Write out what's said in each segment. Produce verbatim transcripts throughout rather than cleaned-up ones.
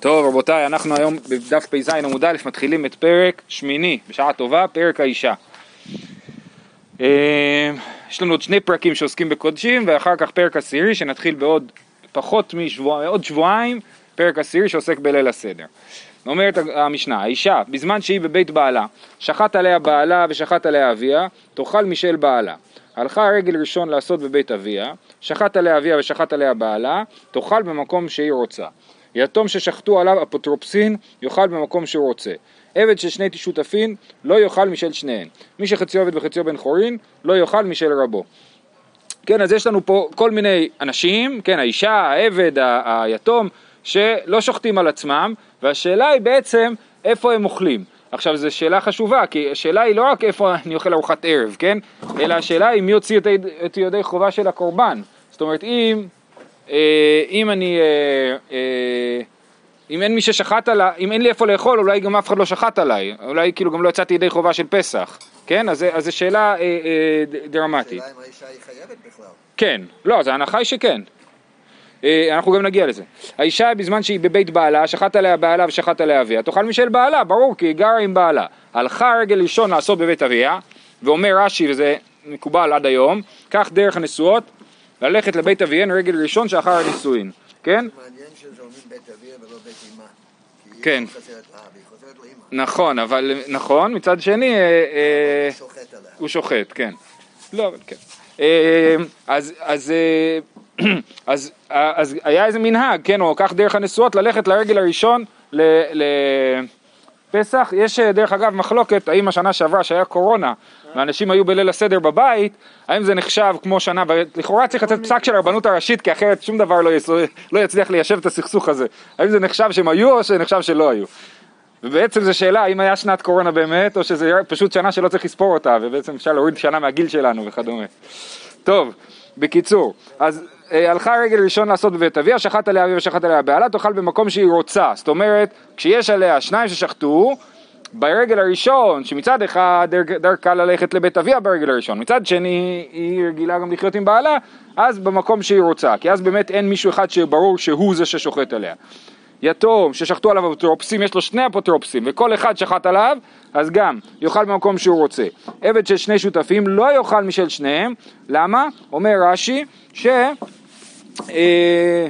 טוב רבותיי, אנחנו היום בדף פ"ז עמוד א' מתחילים את פרק שמיני, בשעה טובה, פרק האישה. יש לנו עוד שני פרקים שעוסקים בקודשים, ואחר כך פרק עשירי שנתחיל בעוד פחות משבוע, עוד שבועיים, פרק עשירי שעוסק בליל הסדר. אומרת המשנה, האישה, בזמן שהיא בבית בעלה, שחט עליה בעלה ושחט עליה אביה, תאכל משל בעלה. הלכה רגל ראשון לעשות בבית אביה, שחט עליה אביה ושחט עליה בעלה, תאכל במקום שהיא רוצה. יתום ששחטו עליו אפוטרופסין, יאכל במקום שהוא רוצה. עבד ששני שותפים, לא יאכל משל שניהם. מי שחציו עבד וחציו בן חורין, לא יאכל משל רבו. כן, אז יש לנו פה כל מיני אנשים, כן, האישה, העבד, ה- היתום, שלא שוחטים על עצמם, והשאלה היא בעצם איפה הם אוכלים. עכשיו, זו שאלה חשובה, כי השאלה היא לא רק איפה אני אוכל ארוחת ערב, כן? אלא השאלה היא מי הוציא את, את ידי חובה של הקורבן. זאת אומרת, אם... אם אני, אם אין מי ששחט עליי, אם אין לי איפה לאכול, אולי גם אף אחד לא שחט עליי, אולי כאילו גם לא יצאתי ידי חובה של פסח, כן? אז זו שאלה דרמטית. השאלה אם האישה היא חייבת בכלל. כן, לא, זה ההנחה היא שכן. אנחנו גם נגיע לזה. האישה בזמן שהיא בבית בעלה, שחט עליה בעלה ושחט עליה אביה, תאכל משל בעלה, ברור, כי היא גרה עם בעלה. הלכה רגל ראשון לעשות בבית אביה, ואומר רש"י, וזה מקובל עד היום, כך דרך הנשואות, ללכת לבית אביהן רגל ראשון שאחר הנישואין, כן? מעניין שזה אומרים בית אביה ולא בית אימה. כן. היא חוזרת לאב, היא חוזרת לאמא. נכון, אבל נכון, מצד שני... הוא שוחט עליה. הוא שוחט, כן. לא, אבל כן. אז היה איזה מנהג, כן, או כך דרך הנשואות, ללכת לרגל הראשון לפסח. יש דרך אגב מחלוקת, האם השנה שעברה שהיה קורונה, האנשים היו בליל הסדר בבית, האם זה נחשב כמו שנה, ולכאורה צריך לצאת פסק של הרבנות הראשית, כי אחרת שום דבר לא יצליח ליישב את הסכסוך הזה. האם זה נחשב שהם היו או שנחשב שלא היו? ובעצם זו שאלה, האם היה שנת קורונה באמת, או שזה פשוט שנה שלא צריך לספור אותה, ובעצם אפשר להוריד שנה מהגיל שלנו וכדומה. טוב, בקיצור, אז הלכה רגל ראשון לעשות בבית אביה, שחט עליה אביה ושחט עליה בעלה, תאכל במקום שהיא רוצה. זאת אומרת, כשיש עליה שניים ששחטו, ברגל הראשון, שמצד אחד דרכה ללכת לבית אביה ברגל הראשון, מצד שני היא רגילה גם לחיות עם בעלה, אז במקום שהיא רוצה, כי אז באמת אין מישהו אחד שברור שהוא זה ששוחט עליה. יתום ששחטו עליו אפוטרופסים, יש לו שני אפוטרופסים, וכל אחד שחט עליו, אז גם יאכל במקום שהוא רוצה. עבד של שני שותפים לא יאכל משל שניהם, למה? אומר רש"י, ש... אה, אה,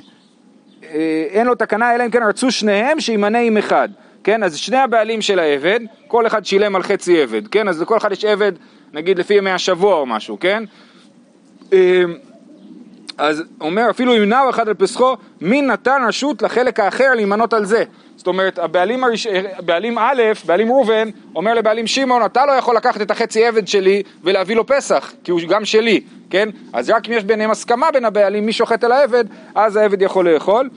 אין לו תקנה, אלא אם כן רצו שניהם שימנה עם אחד. כן, אז שני הבעלים של העבד, כל אחד שילם על חצי עבד, כן, אז לכל אחד יש עבד, נגיד לפי ימי השבוע או משהו, כן, אז אומר, אפילו אם נעו אחד על פסחו, מי נתן רשות לחלק האחר להימנות על זה? זאת אומרת, הבעלים, הראש... הבעלים א', בעלים רובן, אומר לבעלים שמעון, אתה לא יכול לקחת את החצי עבד שלי ולהביא לו פסח, כי הוא גם שלי, כן, אז רק אם יש ביניהם הסכמה בין הבעלים, מי שוחט על העבד, אז העבד יכול לאכול.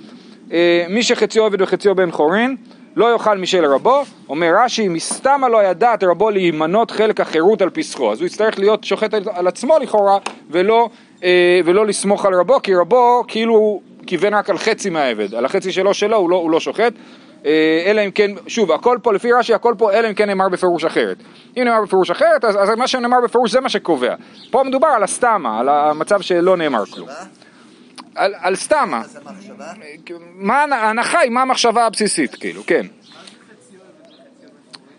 מי שחציו עבד וחציו בן חורין, לא יאכל משל רבו. אומר רש"י, מסתם לא ידעת רבו להימנות חלק החירות על פסחו, אז הוא יצטרך להיות שוחט על עצמו לכאורה, ולא, אה, ולא לסמוך על רבו, כי רבו כאילו כיוון רק על חצי מהעבד, על החצי שלו שלו הוא לא, הוא לא שוחט, אה, אלא אם כן, שוב, הכל פה לפי רש"י, הכל פה אלא אם כן נאמר בפירוש אחרת. אם נאמר בפירוש אחרת, אז, אז מה שנאמר בפירוש זה מה שקובע. פה מדובר על הסתמה, על המצב שלא נאמר כלום. על, על סתמה. מה ההנחה היא, מה המחשבה הבסיסית, כאילו, כן.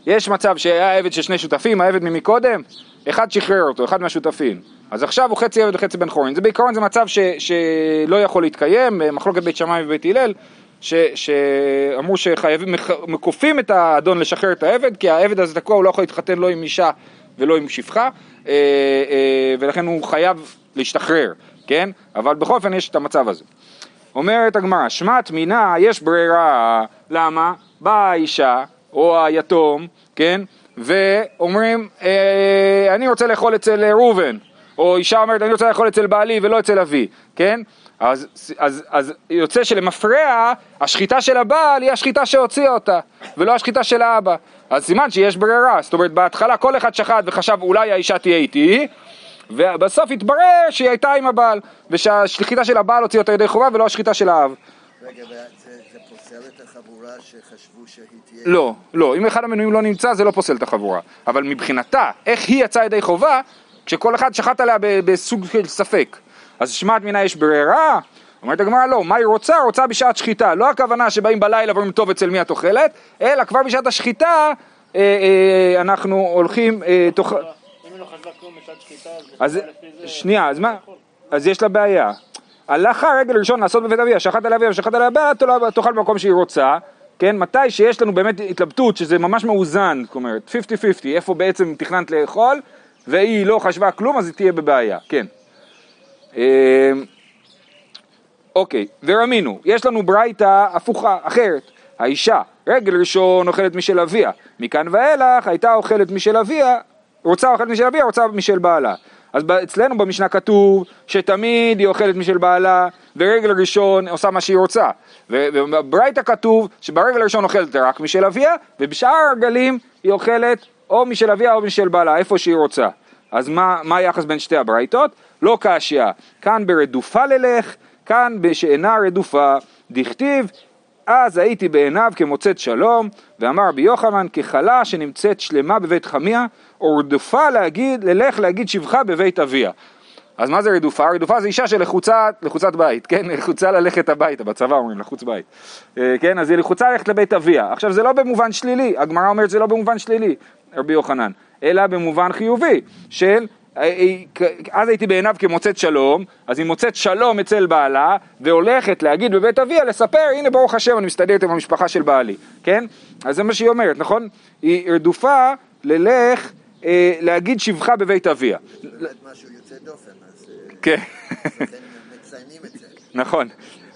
יש מצב שהיה עבד של שני שותפים, העבד ממקודם, אחד שחרר אותו, אחד מהשותפים. אז עכשיו הוא חצי עבד וחצי בן חורין. זה בעיקרון זה מצב ש, שלא יכול להתקיים, מחלוקת בית שמאי ובית הלל, ש, שאמרו שמקופים את האדון לשחרר את העבד, כי העבד הזה תקוע, הוא לא יכול להתחתן לא עם אישה ולא עם שפחה, ולכן הוא חייב להשתחרר. כן? אבל בכל אופן יש את המצב הזה. אומרת הגמרא, שמת מינה יש ברירה, למה? באה האישה או היתום, כן? ואומרים, אה, אני רוצה לאכול אצל ראובן, או אישה אומרת, אני רוצה לאכול אצל בעלי ולא אצל אבי, כן? אז, אז, אז יוצא שלמפרע, השחיטה של הבעל היא השחיטה שהוציאה אותה, ולא השחיטה של האבא. אז סימן שיש ברירה, זאת אומרת, בהתחלה כל אחד שחד וחשב, אולי האישה תהיה איתי, ובסוף התברר שהיא הייתה עם הבעל, ושהשחיטה של הבעל הוציאה אותה ידי חובה ולא השחיטה של האב. רגע, זה, זה פוסל את החבורה שחשבו שהיא תהיה? לא, לא, אם אחד המנויים לא נמצא זה לא פוסל את החבורה, אבל מבחינתה, איך היא יצאה ידי חובה, כשכל אחד שחט עליה בסוג של ספק. אז שמעת מינה יש ברירה, אומרת הגמרא לא, מה היא רוצה? רוצה בשעת שחיטה. לא הכוונה שבאים בלילה ואומרים טוב אצל מי את אוכלת, אלא כבר בשעת השחיטה אה, אה, אנחנו הולכים אה, תוך... אם היא לא חשבה כלום בשעת שחיטה, אז שנייה, אז מה? אז יש לה בעיה. הלכה רגל ראשון לעשות בבית אביה, שחט על אביה ושחט על אביה, תאכל במקום שהיא רוצה. כן, מתי שיש לנו באמת התלבטות, שזה ממש מאוזן, זאת אומרת, חמישים חמישים, איפה בעצם תכננת לאכול, והיא לא חשבה כלום, אז היא תהיה בבעיה, כן. אוקיי, ורמינו, יש לנו ברייתא הפוכה אחרת, האישה, רגל ראשון אוכלת משל אביה, מכאן ואילך הייתה אוכלת משל אביה, רוצה אוכלת משל אביה, רוצה משל בעלה. אז אצלנו במשנה כתוב שתמיד היא אוכלת משל בעלה, ורגל ראשון עושה מה שהיא רוצה. וברייתא כתוב שברגל ראשון אוכלת רק משל אביה, ובשאר הרגלים היא אוכלת או משל אביה או משל בעלה, איפה שהיא רוצה. אז מה, מה היחס בין שתי הברייתות? לא קשיא, כאן ברדופה ללך, כאן בשאינה רדופה, דכתיב, אז הייתי בעיניו כמוצאת שלום, ואמר רבי יוחנן כחלה שנמצאת שלמה בבית חמיה, או רדופה להגיד, ללך להגיד שבחה בבית אביה. אז מה זה רדופה? רדופה זה אישה של לחוצת, לחוצת בית, כן? לחוצה ללכת הביתה, בצבא אומרים, לחוץ בית. כן, אז היא לחוצה ללכת לבית אביה. עכשיו זה לא במובן שלילי, הגמרא אומרת זה לא במובן שלילי, רבי יוחנן, אלא במובן חיובי, של... אז הייתי בעיניו כמוצאת שלום, אז היא מוצאת שלום אצל בעלה, והולכת להגיד בבית אביה, לספר, הנה ברוך השם, אני מסתדרת עם המשפחה של בעלי, כן? אז זה מה שהיא אומרת, נכון? היא רדופה ללך, אה, להגיד שבחה בבית אביה. היא אומרת משהו יוצא דופן, אז... כן. אז אתם מציינים את זה. נכון.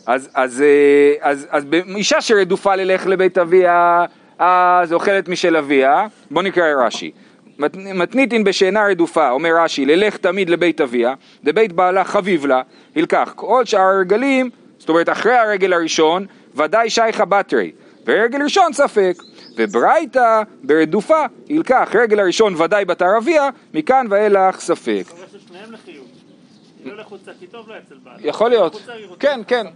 אז, אז, אז, אז, אז אישה שרדופה ללך לבית אביה, אז אוכלת משל אביה, בוא נקרא רש"י. מתניתין בשאינה רדופה, אומר רש"י, ללך תמיד לבית אביה, לבית בעלה חביב לה, הלקח, כל שאר הרגלים, זאת אומרת אחרי הרגל הראשון, ודאי שייכא בתרי, ורגל ראשון ספק, וברייתא ברדופה, הלקח, רגל הראשון ודאי בת ערביה, מכאן ואילך ספק. יכול להיות, כן, כן,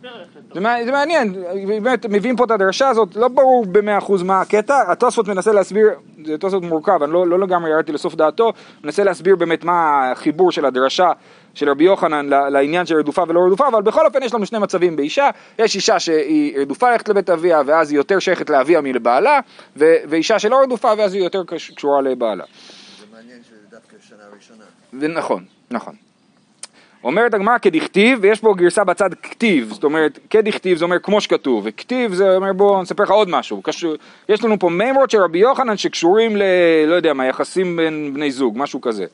זה מעניין, באמת מביאים פה את הדרשה הזאת, לא ברור ב-מאה אחוז מה הקטע, התוספות מנסה להסביר, זה תוספות מורכב, אני לא לגמרי ירדתי לסוף דעתו, מנסה להסביר באמת מה החיבור של הדרשה של רבי יוחנן לעניין של רדופה ולא רדופה, אבל בכל אופן יש לנו שני מצבים באישה, יש אישה שהיא רדופה ללכת לבית אביה, ואז היא יותר שייכת לאביה מלבעלה, ואישה שלא רדופה, ואז היא יותר קשורה לבעלה. זה מעניין שזה דווקא שנה ראשונה. נכון, נכון. אומרת הגמרא כדכתיב, ויש פה גרסה בצד כתיב, זאת אומרת, כדכתיב זה אומר כמו שכתוב, וכתיב זה אומר בוא נספר לך עוד משהו, קשור, יש לנו פה מימרות של רבי יוחנן שקשורים ל, לא יודע מה, יחסים בין בני זוג, משהו כזה.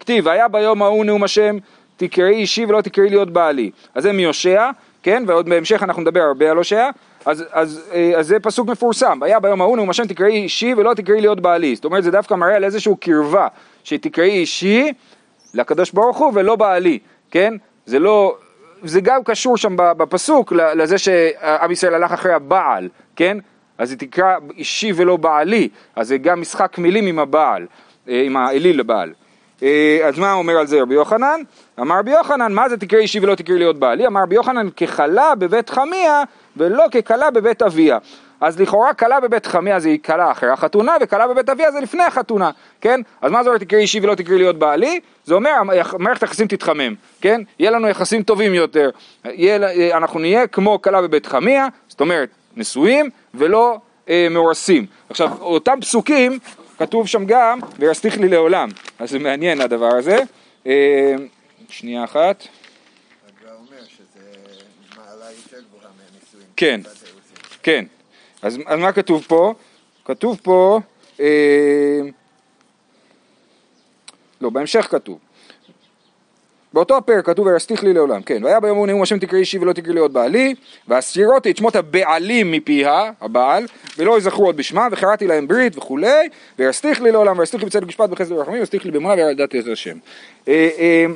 כתיב, היה ביום ההוא נאום השם, תקראי אישי ולא תקראי להיות בעלי, אז זה מיושע, כן, ועוד בהמשך אנחנו נדבר הרבה על הושע, אז, אז, אז זה פסוק מפורסם, היה ביום ההוא נאום השם תקראי אישי ולא תקראי להיות בעלי, זאת אומרת זה דווקא מראה על איזשהו קרבה, שתקראי אישי לקדוש ברוך הוא ולא בעלי. כן? זה לא, זה גם קשור שם בפסוק לזה שעם ישראל הלך אחרי הבעל, כן? אז היא תקרא אישי ולא בעלי, אז זה גם משחק מילים עם הבעל, עם האליל לבעל. אז מה אומר על זה רבי יוחנן? אמר רבי יוחנן, מה זה תקרא אישי ולא תקרא להיות בעלי? אמר רבי יוחנן, ככלה בבית חמיה ולא ככלה בבית אביה. אז לכאורה כלה בבית חמיה זה כלה אחרי החתונה, וכלה בבית אביה זה לפני החתונה, כן? אז מה זה אומר תקראי אישי ולא תקראי להיות בעלי? זה אומר, מערכת היחסים תתחמם, כן? יהיה לנו יחסים טובים יותר, יהיה, אנחנו נהיה כמו כלה בבית חמיה, זאת אומרת, נשואים ולא אה, מאורסים. עכשיו, אותם פסוקים, כתוב שם גם, ויסתיך לי לעולם, אז זה מעניין הדבר הזה. אה, שנייה אחת. הגר"א אומר שזה מעלה יותר גבוהה מהנישואים. כן, כן. אז, אז מה כתוב פה? כתוב פה, אה, לא, בהמשך כתוב. באותו הפרק כתוב, וירשתיך לי לעולם, כן. והיה ביום ההוא נאום השם תקראי אישי ולא תקראי להיות בעלי, והסתירותי את שמות הבעלים מפיה, הבעל, ולא יזכרו עוד בשמה, וחרעתי להם ברית וכולי, וירשתיך לי לעולם, וירשתיך לי בצדק משפט וחסד ורחמים, וירשתיך לי באמונה ויראת את השם. אה, אה,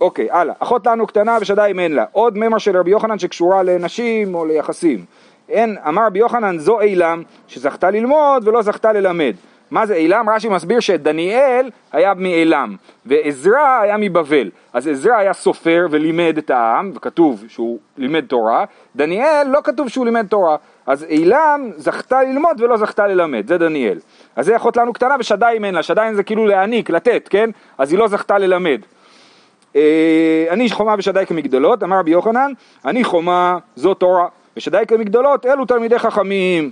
אוקיי, הלאה. אחות לנו קטנה ושדיים אין לה. עוד ממר של רבי יוחנן שקשורה לנשים או ליחסים. אין, אמר רבי יוחנן, זו אילם שזכתה ללמוד ולא זכתה ללמד. מה זה אילם? רש"י מסביר שדניאל היה מאילם, ועזרא היה מבבל. אז עזרא היה סופר ולימד את העם, וכתוב שהוא לימד תורה, דניאל לא כתוב שהוא לימד תורה, אז אילם זכתה ללמוד ולא זכתה ללמד, זה דניאל. אז זה אחות לנו קטנה ושדיים אין לה, שדיים זה כאילו להעניק, לתת, כן? אז היא לא זכתה ללמד. אני חומה ושדי כמגדלות, אמר רבי יוחנן, אני חומה, זו תורה, ושדי כמגדלות, אלו תלמידי חכמים.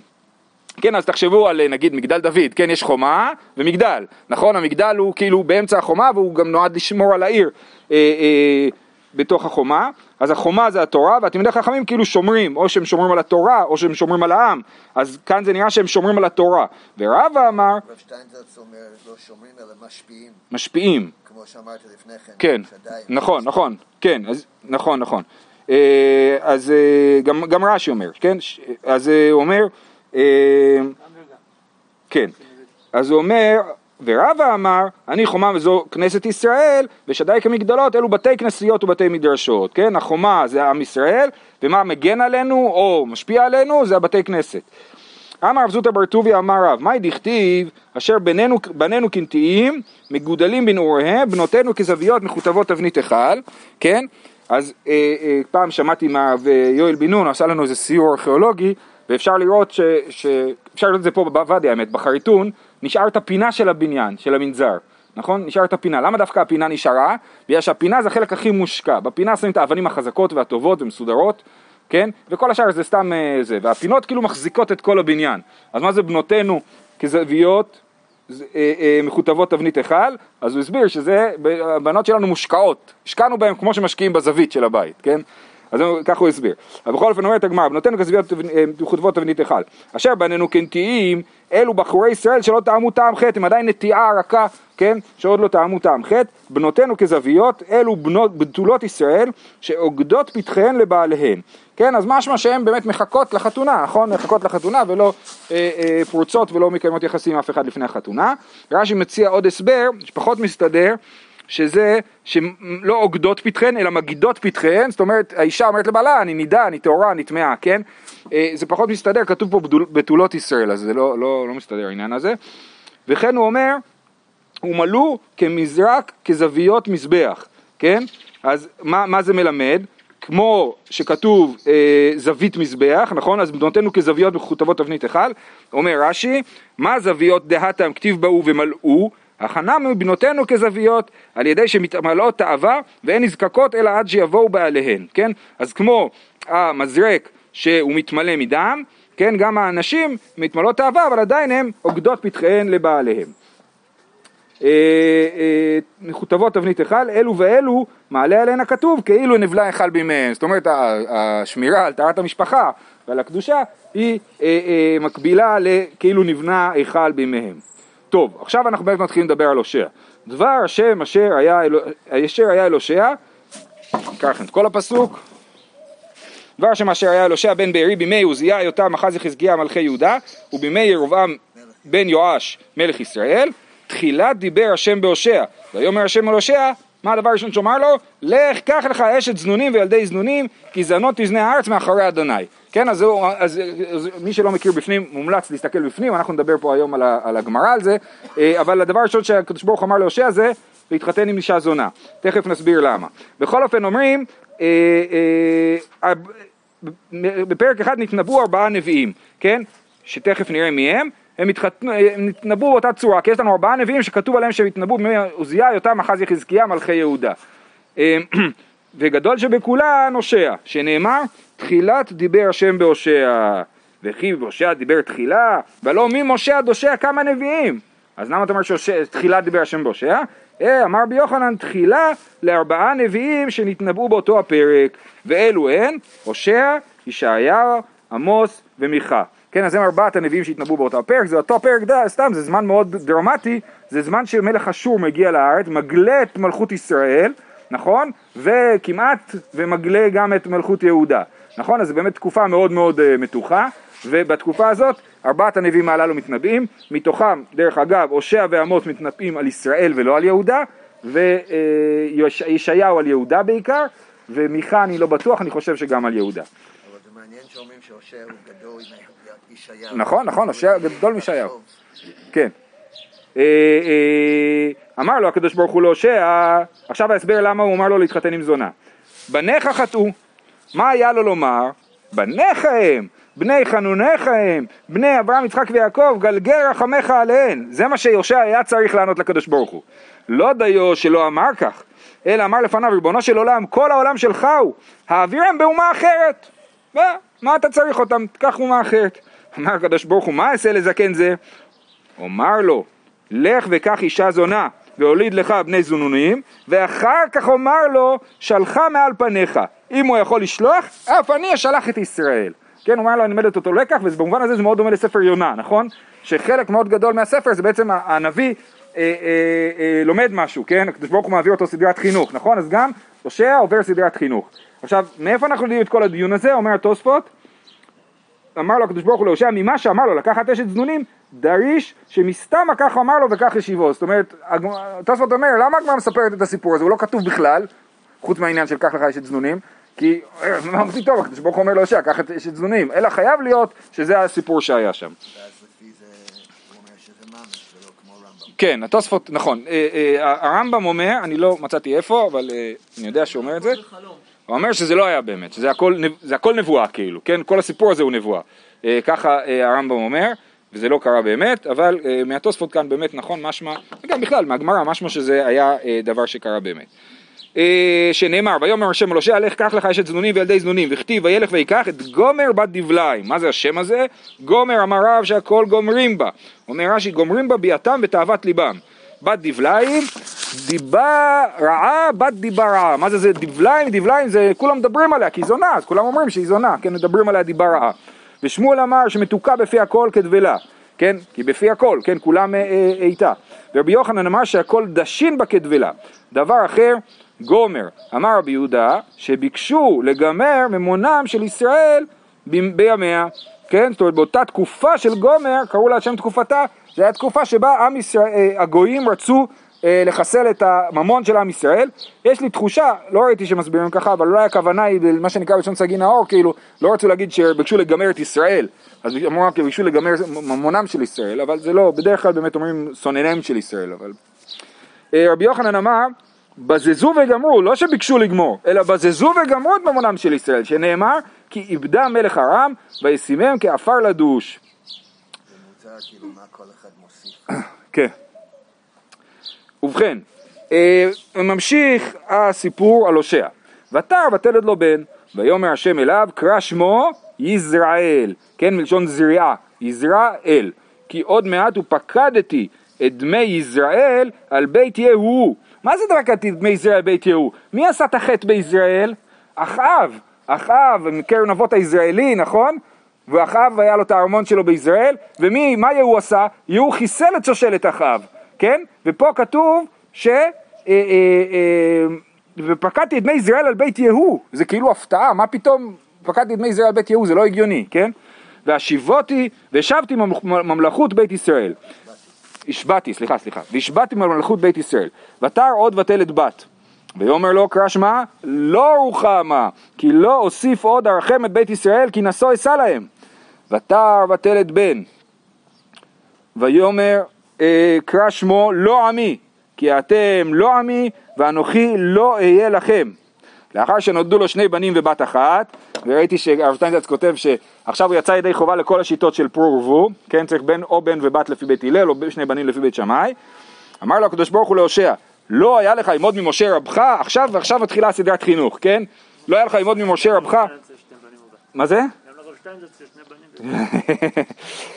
כן, אז תחשבו על נגיד מגדל דוד, כן, יש חומה ומגדל, נכון? המגדל הוא כאילו באמצע החומה, והוא גם נועד לשמור על העיר אה, אה, בתוך החומה, אז החומה זה התורה, והתלמידי חכמים כאילו שומרים, או שהם שומרים על התורה, או שהם שומרים על העם, אז כאן זה נראה שהם שומרים על התורה, ורבא אמר... רב שטיינזלץ אומר, לא שומרים אלא משפיעים. משפיעים. כמו שאמרתי לפני כן. כן, נכון, נכון, כן, אז, נכון, נכון. אה, אז אה, גם, גם רש"י אומר, כן? אז אה, הוא אומר... כן, אז הוא אומר ורבא אמר אני חומה וזו כנסת ישראל ושדי כמגדלות אלו בתי כנסיות ובתי מדרשות. כן, החומה זה עם ישראל ומה מגן עלינו או משפיע עלינו זה הבתי כנסת. אמר רב זוטא בר טוביה אמר רב מאי דכתיב אשר בנינו בנינו קנטיים מגודלים בנעוריהם בנותינו כזוויות מכותבות תבנית היכל. כן, אז אה, אה, פעם שמעתי מהרב יואל בן נון עשה לנו איזה סיור ארכיאולוגי ואפשר לראות ש, ש... אפשר לראות את זה פה בוואדי, האמת, בחריטון, נשארת הפינה של הבניין, של המנזר, נכון? נשארת הפינה. למה דווקא הפינה נשארה? בגלל שהפינה זה החלק הכי מושקע. בפינה שמים את האבנים החזקות והטובות ומסודרות, כן? וכל השאר זה סתם זה. והפינות כאילו מחזיקות את כל הבניין. אז מה זה בנותינו כזוויות מכותבות תבנית היכל? אז הוא הסביר שזה, הבנות שלנו מושקעות. השקענו בהם כמו שמשקיעים בזווית של הבית, כן? אז ככה הוא הסביר. אבל בכל אופן אומרת הגמרא, בנותינו כזוויות מכותבות תבנית היכל. אשר בנינו קנטיים, אלו בחורי ישראל שלא טעמו טעם חטא, הם עדיין נטיעה רכה, כן? שעוד לא טעמו טעם חטא. בנותינו כזוויות, אלו בנות, בתולות ישראל, שאוגדות פתחיהן לבעליהן. כן, אז משמע שהן באמת מחכות לחתונה, נכון? מחכות לחתונה ולא אה, אה, פרוצות ולא מקיימות יחסים אף אחד לפני החתונה. רש"י מציע עוד הסבר, שפחות מסתדר, שזה שלא עוגדות פתחן אלא מגידות פתחן, זאת אומרת האישה אומרת לבעלה אני נידה, אני טהורה, אני טמאה, כן? זה פחות מסתדר, כתוב פה בתולות ישראל, אז זה לא, לא, לא מסתדר העניין הזה. וכן הוא אומר ומלאו כמזרק כזוויות מזבח, כן? אז מה, מה זה מלמד? כמו שכתוב אה, זווית מזבח, נכון? אז בנותינו כזוויות מכותבות תבנית היכל. אומר רש"י, מה זוויות דהתם כתיב באו ומלאו? הכנה מבנותינו כזוויות על ידי שמתמלאות תאווה ואין נזקקות אלא עד שיבואו בעליהן. כן, אז כמו המזרק שהוא מתמלא מדם, כן, גם האנשים מתמלאות תאווה אבל עדיין הם עוגדות פתחיהן לבעליהם. אה, אה, מכותבות תבנית היכל אלו ואלו מעלה עליהן הכתוב כאילו נבלה היכל בימיהן. זאת אומרת השמירה על טהרת המשפחה ועל הקדושה היא אה, אה, מקבילה לכאילו נבנה היכל בימיהם. טוב, עכשיו אנחנו באמת מתחילים לדבר על הושע. דבר השם אשר היה, אשר היה אל הושע, קחנו את כל הפסוק. דבר השם אשר היה אל הושע בן בארי בימי עוזיה, יותם, אחזיה, חזקיה, מלכי יהודה, ובימי ירבעם בן יואש, מלך ישראל. תחילת דיבר השם בהושע. ויאמר השם אל הושע, מה הדבר הראשון שאמר לו? לך, קח לך אשת זנונים וילדי זנונים, כי זנות תזנה הארץ מאחורי אדוני. כן, אז, אז, אז מי שלא מכיר בפנים, מומלץ להסתכל בפנים, אנחנו נדבר פה היום על, על הגמרא על זה, אבל הדבר הראשון שהקדוש ברוך אמר להושע זה, להתחתן עם אישה זונה. תכף נסביר למה. בכל אופן אומרים, אה, אה, בפרק אחד נתנבאו ארבעה נביאים, כן? שתכף נראה מיהם. הם התנבאו באותה צורה, כי יש לנו ארבעה נביאים שכתוב עליהם שהם התנבאו בימי עוזיה, יותם, אחזיה, חזקיה, מלכי יהודה. וגדול שבכולן הושע, שנאמר, תחילת דיבר השם בהושע, וכי בהושע דיבר תחילה, ולא ממשה עד הושע כמה נביאים. אז למה אתה אומר שתחילת דיבר השם בהושע? אמר רבי יוחנן, תחילה לארבעה נביאים שנתנבאו באותו הפרק, ואלו הן, הושע, ישעיהו, עמוס ומיכה. כן, אז הם ארבעת הנביאים שהתנבאו באותו הפרק, זה אותו פרק דה, סתם, זה זמן מאוד דרמטי, זה זמן שמלך אשור מגיע לארץ, מגלה את מלכות ישראל, נכון? וכמעט, ומגלה גם את מלכות יהודה, נכון? אז זה באמת תקופה מאוד מאוד uh, מתוחה, ובתקופה הזאת, ארבעת הנביאים הללו מתנבאים, מתוכם, דרך אגב, הושע ועמוס מתנבאים על ישראל ולא על יהודה, וישעיהו uh, על יהודה בעיקר, ומיכה אני לא בטוח, אני חושב שגם על יהודה. אבל זה מעניין שאומרים שהושע הוא גדול עם... ישעיהו. נכון, נכון, הושע גדול מישעיהו. כן. אמר לו הקדוש ברוך הוא להושע, עכשיו ההסבר למה הוא אמר לו להתחתן עם זונה. בניך חטאו, מה היה לו לומר? בניך הם, בני חנונך הם, בני אברהם יצחק ויעקב, גלגל רחמך עליהן. זה מה שיהושע היה צריך לענות לקדוש ברוך הוא. לא דיו שלא אמר כך, אלא אמר לפניו, ריבונו של עולם, כל העולם שלך הוא, העבירם באומה אחרת. מה? מה אתה צריך אותם? תקח אומה אחרת. אמר הקדוש ברוך הוא, מה אעשה לזקן זה? אומר לו, לך וקח אישה זונה, והוליד לך בני זונונים, ואחר כך אומר לו, שלחה מעל פניך. אם הוא יכול לשלוח, אף אני אשלח את ישראל. כן, הוא אומר לו, אני מלדת אותו לקח, ובמובן הזה זה מאוד דומה לספר יונה, נכון? שחלק מאוד גדול מהספר זה בעצם הנביא אה, אה, אה, לומד משהו, כן? הקדוש ברוך הוא מעביר אותו סדרת חינוך, נכון? אז גם הושע עובר סדרת חינוך. עכשיו, מאיפה אנחנו יודעים את כל הדיון הזה? אומר התוספות, אמר לו הקדוש ברוך הוא להושע, ממה שאמר לו, לקחת אשת זנונים, דריש שמסתם כך אמר לו וכך ישיבו. זאת אומרת, התוספות אומר, למה הגמרא מספרת את הסיפור הזה? הוא לא כתוב בכלל, חוץ מהעניין של קח לך אשת זנונים, כי מה הוא פתאום, הקדוש ברוך הוא אומר להושע, קח אשת זנונים, אלא חייב להיות שזה הסיפור שהיה שם. כן, התוספות, נכון, הרמב"ם אומר, אני לא מצאתי איפה, אבל אני יודע שאומר את זה. הוא אומר שזה לא היה באמת, שזה הכל, זה הכל נבואה כאילו, כן? כל הסיפור הזה הוא נבואה. אה, ככה אה, הרמב"ם אומר, וזה לא קרה באמת, אבל אה, מהתוספות כאן באמת נכון משמע, וגם בכלל מהגמרא משמע שזה היה אה, דבר שקרה באמת. אה, שנאמר, ויאמר השם אל הושע, לך קח לך אשת זנונים וילדי זנונים, וכתיב וילך ויקח את גומר בת דבליים. מה זה השם הזה? גומר אמר רב שהכל גומרים בה. אומר רש"י, גומרים בה ביעתם ותאוות ליבם. בת דבליים, דיבה רעה, בת דיבה רעה. מה זה זה? דבליים, דבליים, זה כולם מדברים עליה, כי היא זונה, אז כולם אומרים שהיא זונה, כן, מדברים עליה דיבה רעה. ושמואל אמר שמתוקה בפי הכל כדבלה, כן, כי בפי הכל, כן, כולם אה, אה, איתה. ורבי יוחנן אמר שהכל דשין בה כדבלה. דבר אחר, גומר, אמר רבי יהודה, שביקשו לגמר ממונם של ישראל ב- בימיה, כן, זאת אומרת, באותה תקופה של גומר, קראו לה שם תקופתה, זה היה תקופה שבה עם ישראל, הגויים רצו אה, לחסל את הממון של עם ישראל. יש לי תחושה, לא ראיתי שמסבירים ככה, אבל אולי הכוונה היא, מה שנקרא בשם סגין האור, כאילו, לא רצו להגיד שביקשו לגמר את ישראל, אז אמרו רק ביקשו לגמר ממונם של ישראל, אבל זה לא, בדרך כלל באמת אומרים סונניהם של ישראל, אבל... אה, רבי יוחנן אמר, בזזו וגמרו, לא שביקשו לגמור, אלא בזזו וגמרו את ממונם של ישראל, שנאמר, כי איבדה מלך ארם, וישימם כאפר לדוש. כאילו מה כל אחד מוסיף. כן. ובכן, ממשיך הסיפור על הושע. ותר ותלד לו בן, ויאמר השם אליו, קרא שמו יזרעאל. כן, מלשון זריעה, יזרעאל. כי עוד מעט הוא פקדתי את דמי יזרעאל על בית יהוא. מה זה דרקתי את דמי יזרעאל על בית יהוא? מי עשה את החטא ביזרעאל? אחאב. אחאב, מקרב נבות היזרעאלי, נכון? ואחאב היה לו את הארמון שלו בישראל, ומי, מה יהוא עשה? יהוא חיסל את שושלת אחאב, כן? ופה כתוב ש... אה, אה, אה, ופקדתי את דמי ישראל על בית יהוא, זה כאילו הפתעה, מה פתאום פקדתי את דמי ישראל על בית יהוא, זה לא הגיוני, כן? והשיבותי, והשבתי ממלכות בית ישראל. השבתי, סליחה, סליחה. והשבתי ממלכות בית ישראל. ותר עוד ותלת בת. ויאמר לו קרא שמה, לא רוחמה, כי לא אוסיף עוד הרחם את בית ישראל, כי נשוא אשא להם. ותר ותלת בן, ויאמר אה, קרא שמו לא עמי, כי אתם לא עמי ואנוכי לא אהיה לכם. לאחר שנולדו לו שני בנים ובת אחת, וראיתי שהרב שטיינזלץ כותב שעכשיו הוא יצא ידי חובה לכל השיטות של פרו ורבו, כן, צריך בן או בן ובת לפי בית הלל או שני בנים לפי בית שמאי. אמר לו הקדוש ברוך הוא להושע, לא היה לך עימוד ממשה רבך, עכשיו ועכשיו התחילה סדרת חינוך, כן? לא היה לך עימוד ממשה רבך. מה זה?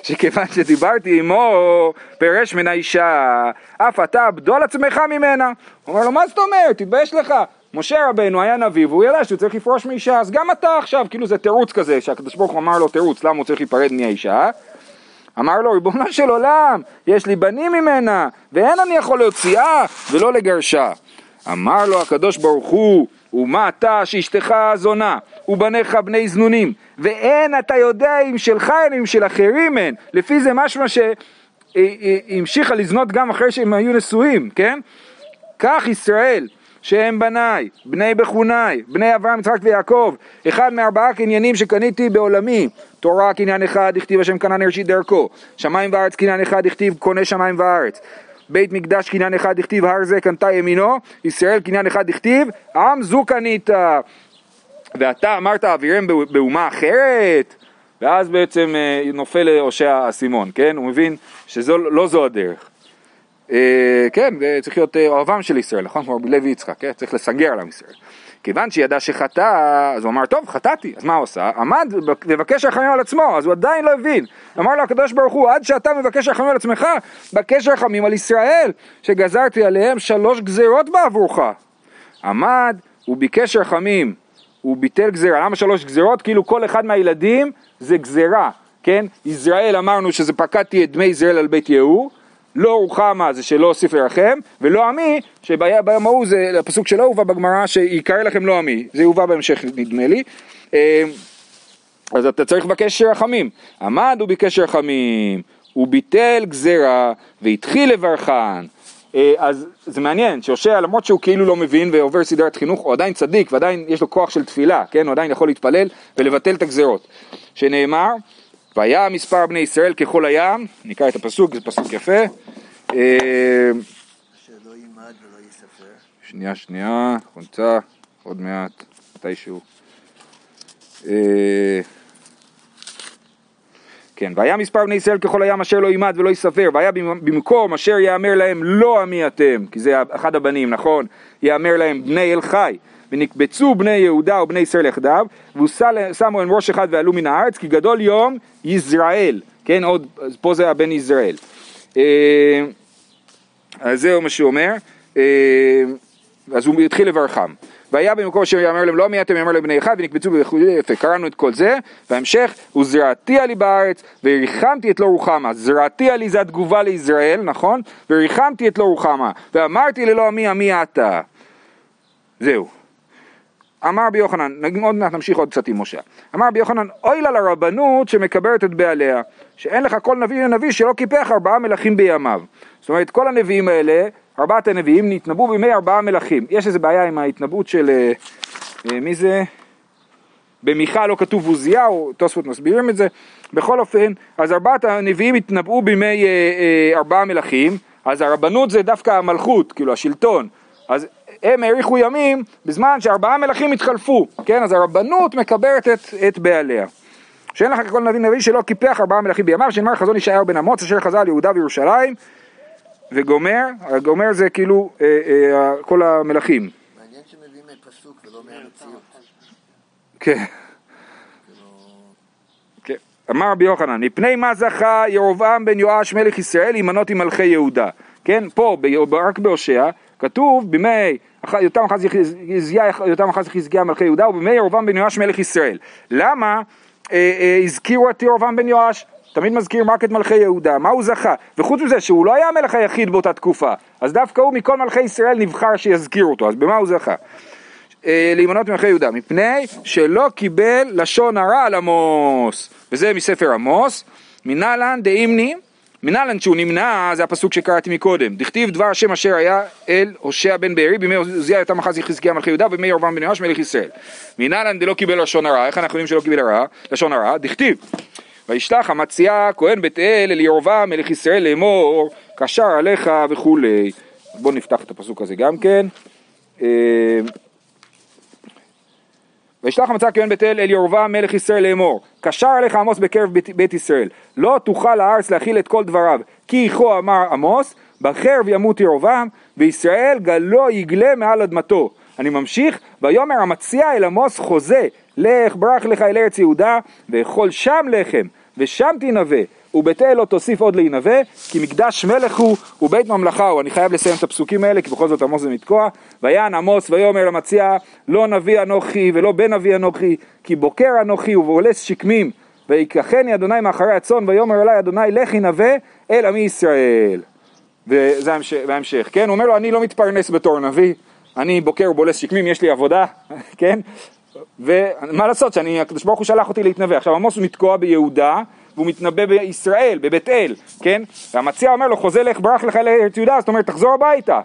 שכיוון שדיברתי עמו, פרש מן האישה, אף אתה בדול עצמך ממנה. הוא אומר לו, מה זאת אומרת? תתבייש לך. משה רבנו היה נביא, והוא ידע שהוא צריך לפרוש מאישה, אז גם אתה עכשיו, כאילו זה תירוץ כזה, שהקדוש ברוך הוא אמר לו תירוץ, למה הוא צריך להיפרד מהאישה? אמר לו, ריבונו של עולם, יש לי בנים ממנה, ואין אני יכול להוציאה ולא לגרשה. אמר לו הקדוש ברוך הוא, ומה אתה שאשתך זונה, ובניך בני זנונים, ואין אתה יודע אם שלך אין, אם של אחרים אין. לפי זה משמע שהמשיכה לזנות גם אחרי שהם היו נשואים, כן? כך ישראל, שהם בניי, בני בחוני, בני אברהם, יצחק ויעקב, אחד מארבעה קניינים שקניתי בעולמי, תורה קניין אחד, הכתיב השם קנה נרשית דרכו, שמיים וארץ קניין אחד, הכתיב קונה שמיים וארץ, בית מקדש קניין אחד, הכתיב הר זה קנתה ימינו, ישראל קניין אחד, הכתיב עם זו קנית, ואתה אמרת אבירם באומה אחרת, ואז בעצם נופל הושע הסימון, כן? הוא מבין שזו לא זו הדרך. כן, צריך להיות אוהבם של ישראל, נכון? כמו רבי לוי יצחק, כן? צריך לסגר על עם ישראל. כיוון שידע שחטא, אז הוא אמר, טוב, חטאתי. אז מה הוא עשה? עמד ובקש רחמים על עצמו, אז הוא עדיין לא הבין. אמר לו הקדוש ברוך הוא, עד שאתה מבקש רחמים על עצמך, בקש רחמים על ישראל, שגזרתי עליהם שלוש גזירות בעבורך. עמד, הוא ביקש רחמים, הוא ביטל גזירה. למה שלוש גזירות? כאילו כל אחד מהילדים זה גזירה, כן? ישראל אמרנו שזה פקדתי את דמי ישראל על בית יהוא, לא רוחמה זה שלא אוסיף לרחם, ולא עמי, שביום ההוא זה הפסוק שלא הובא בגמרא, שיקרא לכם לא עמי, זה הובא בהמשך נדמה לי, אז אתה צריך לבקש רחמים, עמד הוא ביקש רחמים, הוא ביטל גזירה, והתחיל לברכן, אז זה מעניין, שהושע למרות שהוא כאילו לא מבין ועובר סדרת חינוך, הוא עדיין צדיק ועדיין יש לו כוח של תפילה, כן? הוא עדיין יכול להתפלל ולבטל את הגזירות, שנאמר, והיה מספר בני ישראל ככל הים, נקרא את הפסוק, זה פסוק יפה. שלא יימד ולא יספר. שנייה, שנייה, חונצה, עוד מעט, מתישהו. כן, והיה מספר בני ישראל ככל הים אשר לא יימד ולא יספר, והיה במקום אשר יאמר להם לא עמי אתם, כי זה אחד הבנים, נכון? יאמר להם בני אל חי. ונקבצו בני יהודה ובני ישראל יחדיו, ושמו הן ראש אחד ועלו מן הארץ, כי גדול יום ישראל, כן, עוד, פה זה הבן ישראל. אז זהו מה שאומר, אז הוא התחיל לברכם. והיה במקום שיאמר להם, לא עמי אתם, יאמר להם בני אחד, ונקבצו ביחד, קראנו את כל זה, והמשך, וזרעתי עלי בארץ, וריחמתי את לא רוחמה, זרעתי עלי זה התגובה לישראל, נכון? וריחמתי את לא רוחמה, ואמרתי ללא עמי, עמי אתה. זהו. אמר ביוחנן, עוד מעט נמשיך עוד קצת עם משה, אמר ביוחנן, אוי לה לרבנות שמקברת את בעליה, שאין לך כל נביא ונביא שלא קיפח ארבעה מלכים בימיו. זאת אומרת, כל הנביאים האלה, ארבעת הנביאים, נתנבאו בימי ארבעה מלכים. יש איזו בעיה עם ההתנבאות של, מי זה? במיכה לא כתוב עוזיהו, תוספות מסבירים את זה. בכל אופן, אז ארבעת הנביאים התנבאו בימי ארבעה מלכים, אז הרבנות זה דווקא המלכות, כאילו השלטון. אז הם העריכו ימים בזמן שארבעה מלכים התחלפו, כן? אז הרבנות מקברת את, את בעליה. שאין לך כל נביא נביא שלא קיפח ארבעה מלכים בימיו, שנאמר חזון ישעיהו בן אמוץ, אשר חזה על יהודה וירושלים, וגומר, הגומר זה כאילו אה, אה, כל המלכים. מעניין שמביאים פסוק ולא מהמציאות. כן. כן. אמר רבי יוחנן, מפני מה זכה ירבעם בן יואש מלך ישראל להימנות עם מלכי יהודה. כן? פה, ב, רק בהושע, כתוב בימי יותם אחז חזקיה יותם אחז חזקיה מלכי יהודה ובימי ירבעם בן יואש מלך ישראל. למה הזכירו את ירבעם בן יואש? תמיד מזכירים רק את מלכי יהודה, מה הוא זכה? וחוץ מזה שהוא לא היה המלך היחיד באותה תקופה, אז דווקא הוא מכל מלכי ישראל נבחר שיזכירו אותו, אז במה הוא זכה? להימנות מלכי יהודה, מפני שלא קיבל לשון הרע על עמוס, וזה מספר עמוס, מנהלן דאימני, מנהלן שהוא נמנע, זה הפסוק שקראתי מקודם, דכתיב דבר השם אשר היה אל הושע בן בארי בימי עוזיהו יותם אחז חזקיה מלכי יהודה ובימי ירבעם בן יואש מלך ישראל. מנהלן דלא קיבל לשון הרע, איך אנחנו יודעים שלא קיבל הרע? לשון הרע, דכתיב וישלח המציא כהן בית אל אל ירבעם מלך ישראל לאמור קשר עליך וכולי. בואו נפתח את הפסוק הזה גם כן. וישלח המציא כהן בית אל אל ירבעם מלך ישראל לאמור קשר עליך עמוס בקרב בית, בית ישראל, לא תוכל הארץ להכיל את כל דבריו, כי כה אמר עמוס, בחרב ימות ירבעם, וישראל גלו יגלה מעל אדמתו. אני ממשיך, ויאמר המציע אל עמוס חוזה, לך ברח לך אל ארץ יהודה, ואכול שם לחם, ושם תנווה, ובית אל לא תוסיף עוד להינווה, כי מקדש מלך הוא, ובית ממלכה הוא. אני חייב לסיים את הפסוקים האלה, כי בכל זאת עמוס זה מתקוע. ויען עמוס ויאמר למציע, לא נביא אנוכי ולא בן נביא אנוכי, כי בוקר אנוכי ובולס שקמים, ויקחני אדוני מאחרי הצאן, ויאמר אלי אדוני לך ינווה אל עמי ישראל. וזה ההמשך, כן? הוא אומר לו, אני לא מתפרנס בתור נביא, אני בוקר ובולס שקמים, יש לי עבודה, כן? ומה לעשות שאני, הקדוש ברוך הוא שלח אותי להתנבא. עכשיו עמוס הוא מתקוע ביהודה, והוא מתנבא בישראל, בבית אל, כן? והמציע אומר לו, חוזה לך, ברח לך לארץ יהודה, זאת אומרת, תחזור הביתה,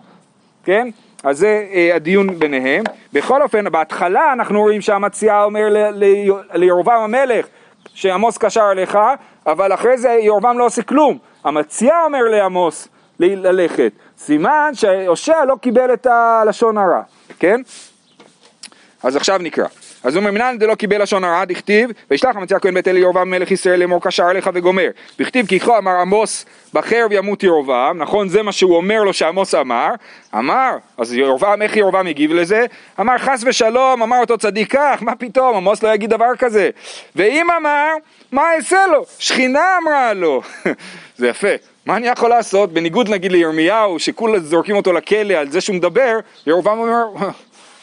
כן? אז זה אה, הדיון ביניהם. בכל אופן, בהתחלה אנחנו רואים שהמציע אומר ל- ל- לירבעם המלך, שעמוס קשר עליך, אבל אחרי זה ירבעם לא עושה כלום. המציע אומר לעמוס ללכת. סימן שהושע לא קיבל את הלשון הרע, כן? אז עכשיו נקרא. אז הוא ממנן דלא קיבל לשון הרעה, דכתיב, וישלח המציא הכהן בית אל ירבעם מלך ישראל לאמור קשר עליך וגומר. וכתיב כי כה אמר עמוס בחרב ימות ירבעם, נכון זה מה שהוא אומר לו שעמוס אמר, אמר, אז ירבעם, איך ירבעם הגיב לזה? אמר חס ושלום, אמר אותו צדיק כך, מה פתאום, עמוס לא יגיד דבר כזה. ואם אמר, מה אעשה לו? שכינה אמרה לו. זה יפה. מה אני יכול לעשות? בניגוד נגיד לירמיהו, שכולם זורקים אותו לכלא על זה שהוא מדבר, ירבעם אומר,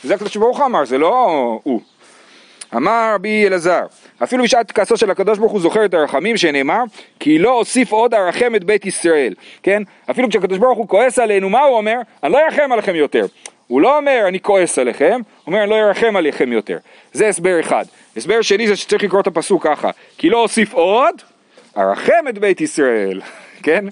זה הקדוש ברוך אמר, זה לא הוא. אמר רבי אלעזר, אפילו בשעת כעסו של הקדוש ברוך הוא זוכר את הרחמים שנאמר, כי לא אוסיף עוד הרחם את בית ישראל, כן? אפילו כשהקדוש ברוך הוא כועס עלינו, מה הוא אומר? אני לא ירחם עליכם יותר. הוא לא אומר אני כועס עליכם, הוא אומר אני לא ירחם עליכם יותר. זה הסבר אחד. הסבר שני זה שצריך לקרוא את הפסוק ככה, כי לא אוסיף עוד הרחם את בית ישראל, כן?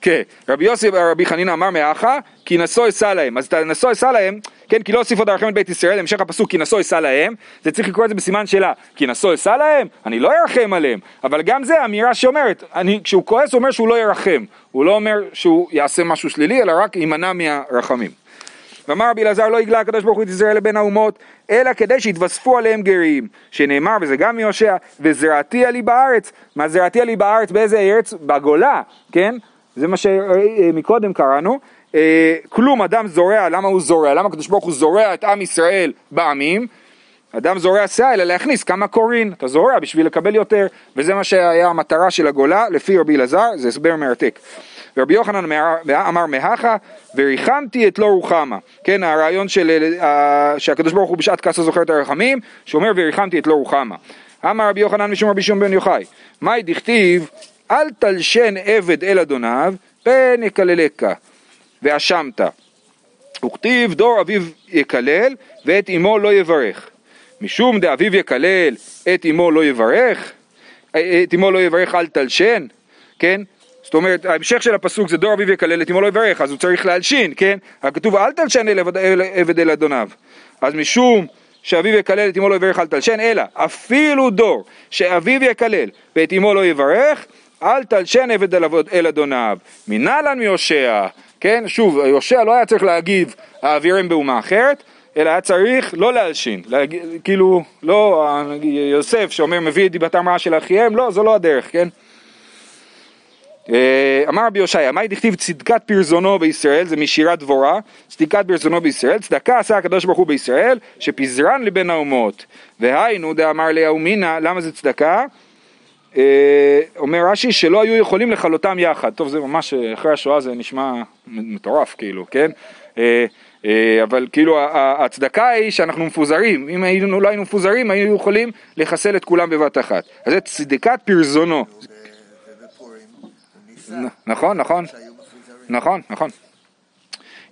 כן, רבי יוסי ורבי חנינא אמר מאחה, כי נסו עשה להם, אז נסו עשה להם, כן, כי לא הוסיף עוד הרחם את בית ישראל, המשך הפסוק, כי נסו עשה להם, זה צריך לקרוא את זה בסימן שלה, כי נסו עשה להם, אני לא ירחם עליהם, אבל גם זה אמירה שאומרת, אני, כשהוא כועס הוא אומר שהוא לא ירחם, הוא לא אומר שהוא יעשה משהו שלילי, אלא רק יימנע מהרחמים. ואמר רבי אלעזר לא יגלה הקדוש ברוך הוא את ישראל לבין האומות, אלא כדי שיתווספו עליהם גרים, שנאמר, וזה גם מיושע, וזרעתי עלי בארץ, מה זרעתי עלי בארץ, באיזה ארץ? בגולה, כן? זה מה שמקודם קראנו, כלום אדם זורע, למה הוא זורע? למה הקדוש ברוך הוא זורע את עם ישראל בעמים? אדם זורע סייל, אלא להכניס כמה קורין, אתה זורע בשביל לקבל יותר, וזה מה שהיה המטרה של הגולה, לפי רבי אלעזר, זה הסבר מרתק. ורבי יוחנן אמר מהכה, וריחמתי את לא רוחמה, כן, הרעיון של, שהקדוש ברוך הוא בשעת כעסו זוכר את הרחמים, שאומר וריחמתי את לא רוחמה. אמר רבי יוחנן משום רבי שמעון בן יוחאי, מהי דכתיב, אל תלשן עבד אל אדוניו, פן יקללך, ואשמת. וכתיב דור אביו יקלל, ואת אמו לא יברך. משום דאביו יקלל, את אמו לא יברך, את אמו לא יברך אל תלשן, כן? זאת אומרת, ההמשך של הפסוק זה דור אביו יקלל, את אמו לא יברך, אז הוא צריך להלשין, כן? הכתוב אל תלשן עבד אל אדוניו. אז משום שאביו יקלל, את אמו לא יברך אל תלשן, אלא אפילו דור שאביו יקלל, ואת אמו לא יברך, אל תלשן עבד אל אדוניו, מנהלן מיושע, כן? שוב, יושע לא היה צריך להגיב האווירים באומה אחרת, אלא היה צריך לא להלשין, להג... כאילו, לא, יוסף שאומר מביא את דיבתם רעה של אחיהם, לא, זו לא הדרך, כן? אמר רבי יושעיה, מה דכתיב צדקת פרזונו בישראל, זה משירת דבורה, צדקת פרזונו בישראל, צדקה עשה הקדוש ברוך הוא בישראל, שפזרן לבין האומות, והיינו, דאמר ליהומינה, למה זה צדקה? אומר רש"י שלא היו יכולים לכלותם יחד. טוב, זה ממש אחרי השואה זה נשמע מטורף כאילו, כן? אבל כאילו הצדקה היא שאנחנו מפוזרים, אם היינו, לא היינו מפוזרים היינו יכולים לחסל את כולם בבת אחת. אז זה צדקת פרזונו. נכון, נכון, נכון, נכון.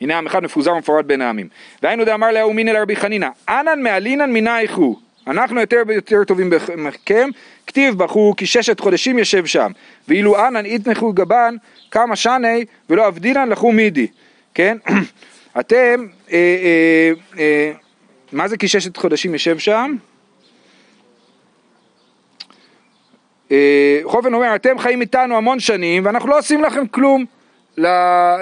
הנה עם אחד מפוזר ומפורד בין העמים. והיינו דאמר ליהומין אל רבי חנינא, אנן מעלינן מנייכו, אנחנו יותר ויותר טובים בכם, כתיב בחור כי ששת חודשים ישב שם, ואילו אנן יתנחו גבן כמה שני ולא עבדינן לחו מידי, כן? אתם, אה, אה, אה, מה זה כי ששת חודשים ישב שם? אה, חופן אומר, אתם חיים איתנו המון שנים ואנחנו לא עושים לכם כלום ל,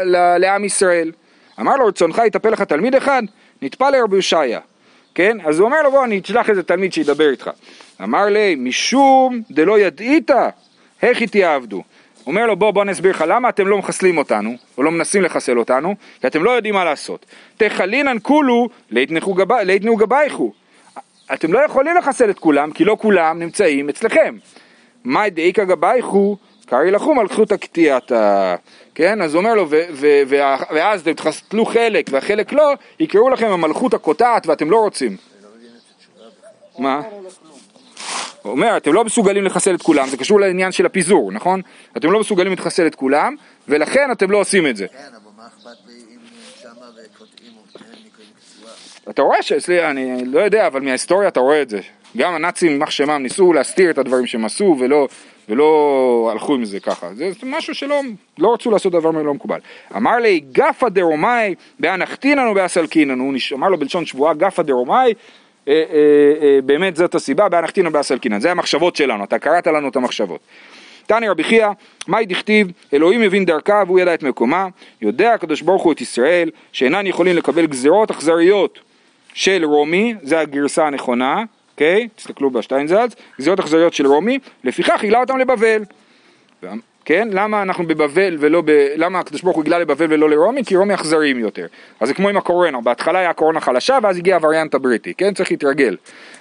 ל, לעם ישראל. אמר לו, רצונך יטפל לך תלמיד אחד, נטפל לרבי יושעיה. כן? אז הוא אומר לו, בוא, אני אשלח איזה תלמיד שידבר איתך. אמר לי, משום דלא ידעית, הכי תיעבדו. אומר לו, בוא, בוא נסביר לך, למה אתם לא מחסלים אותנו, או לא מנסים לחסל אותנו, כי אתם לא יודעים מה לעשות. תחלינן כולו, להתנאו גבי, להתנאו גבייכו. אתם לא יכולים לחסל את כולם, כי לא כולם נמצאים אצלכם. מה דאיקה גבייכו, קרי לחום על חוט הקטיעת ה... כן, אז הוא אומר לו, ו- ו- וה- ואז אתם תחסלו חלק, והחלק לא, יקראו לכם המלכות הקוטעת, ואתם לא רוצים. מה? הוא אומר, אתם לא מסוגלים לחסל את כולם, זה קשור לעניין של הפיזור, נכון? אתם לא מסוגלים לחסל את כולם, ולכן אתם לא עושים את זה. כן, אבל מה אכפת בי אם שמה וקוטעים או אין ניקוי מקצוע? אתה רואה שאצלי, אני לא יודע, אבל מההיסטוריה אתה רואה את זה. גם הנאצים, מה שמם, ניסו להסתיר את הדברים שהם עשו, ולא... ולא הלכו עם זה ככה. זה משהו שלא, לא רצו לעשות דבר מלא מקובל. אמר לי, גפה דרומאי, בהנחתיננו, בהסלקיננו. אמר לו בלשון שבועה, גפה דרומאי, אה, אה, אה, באמת זאת הסיבה, בהנחתיננו, בהסלקיננו. זה המחשבות שלנו, אתה קראת לנו את המחשבות. תני רבי חייא, מאי דכתיב, אלוהים מבין דרכה והוא ידע את מקומה, יודע הקדוש ברוך הוא את ישראל, שאינן יכולים לקבל גזרות אכזריות של רומי, זו הגרסה הנכונה, אוקיי? תסתכלו בשטיינזלץ, גזרות אכזריות של רומי, לפיכך הילה אותם לבבל. כן? למה אנחנו בבבל ולא ב... למה הקדוש ברוך הוא הגלה לבבל ולא לרומי? כי רומי אכזריים יותר. אז זה כמו עם הקורונה, בהתחלה היה הקורונה חלשה ואז הגיע הווריאנט הבריטי, כן? צריך להתרגל.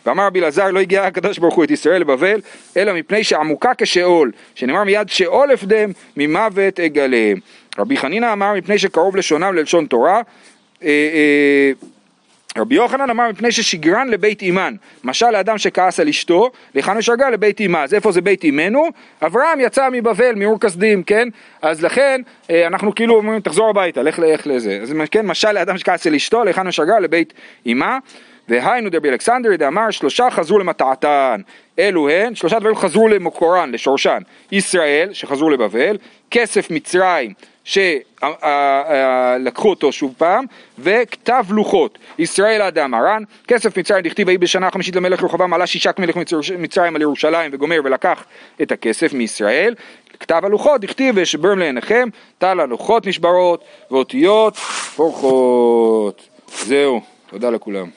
ואמר רבי אלעזר, לא הגיע הקדוש ברוך הוא את ישראל לבבל, אלא מפני שעמוקה כשאול, שנאמר מיד שאול אפדם ממוות אגליהם. רבי חנינא אמר מפני שקרוב לשונם ללשון תורה, אה, אה, רבי יוחנן אמר מפני ששגרן לבית אימן, משל לאדם שכעס על אשתו, לכאן הוא שגר לבית אימה, אז איפה זה בית אימנו? אברהם יצא מבבל, מאור כסדים, כן? אז לכן אנחנו כאילו אומרים, תחזור הביתה, לך לאיך לזה, אז כן, משל לאדם שכעס על אשתו, לכאן הוא שגר לבית אימה, והיינו דרבי אלכסנדר, דאמר שלושה חזרו למטעתן, אלו הן, שלושה דברים חזרו למקורן, לשורשן, ישראל שחזרו לבבל, כסף מצרים, שלקחו אותו שוב פעם, וכתב לוחות, ישראל עד המרן, כסף מצרים דכתיב, היו בשנה החמישית למלך רחבעם, עלה שישק מלך מצרים על ירושלים וגומר ולקח את הכסף מישראל, כתב הלוחות דכתיב, ושברם לעיניכם, תל הלוחות נשברות ואותיות פורחות. זהו, תודה לכולם.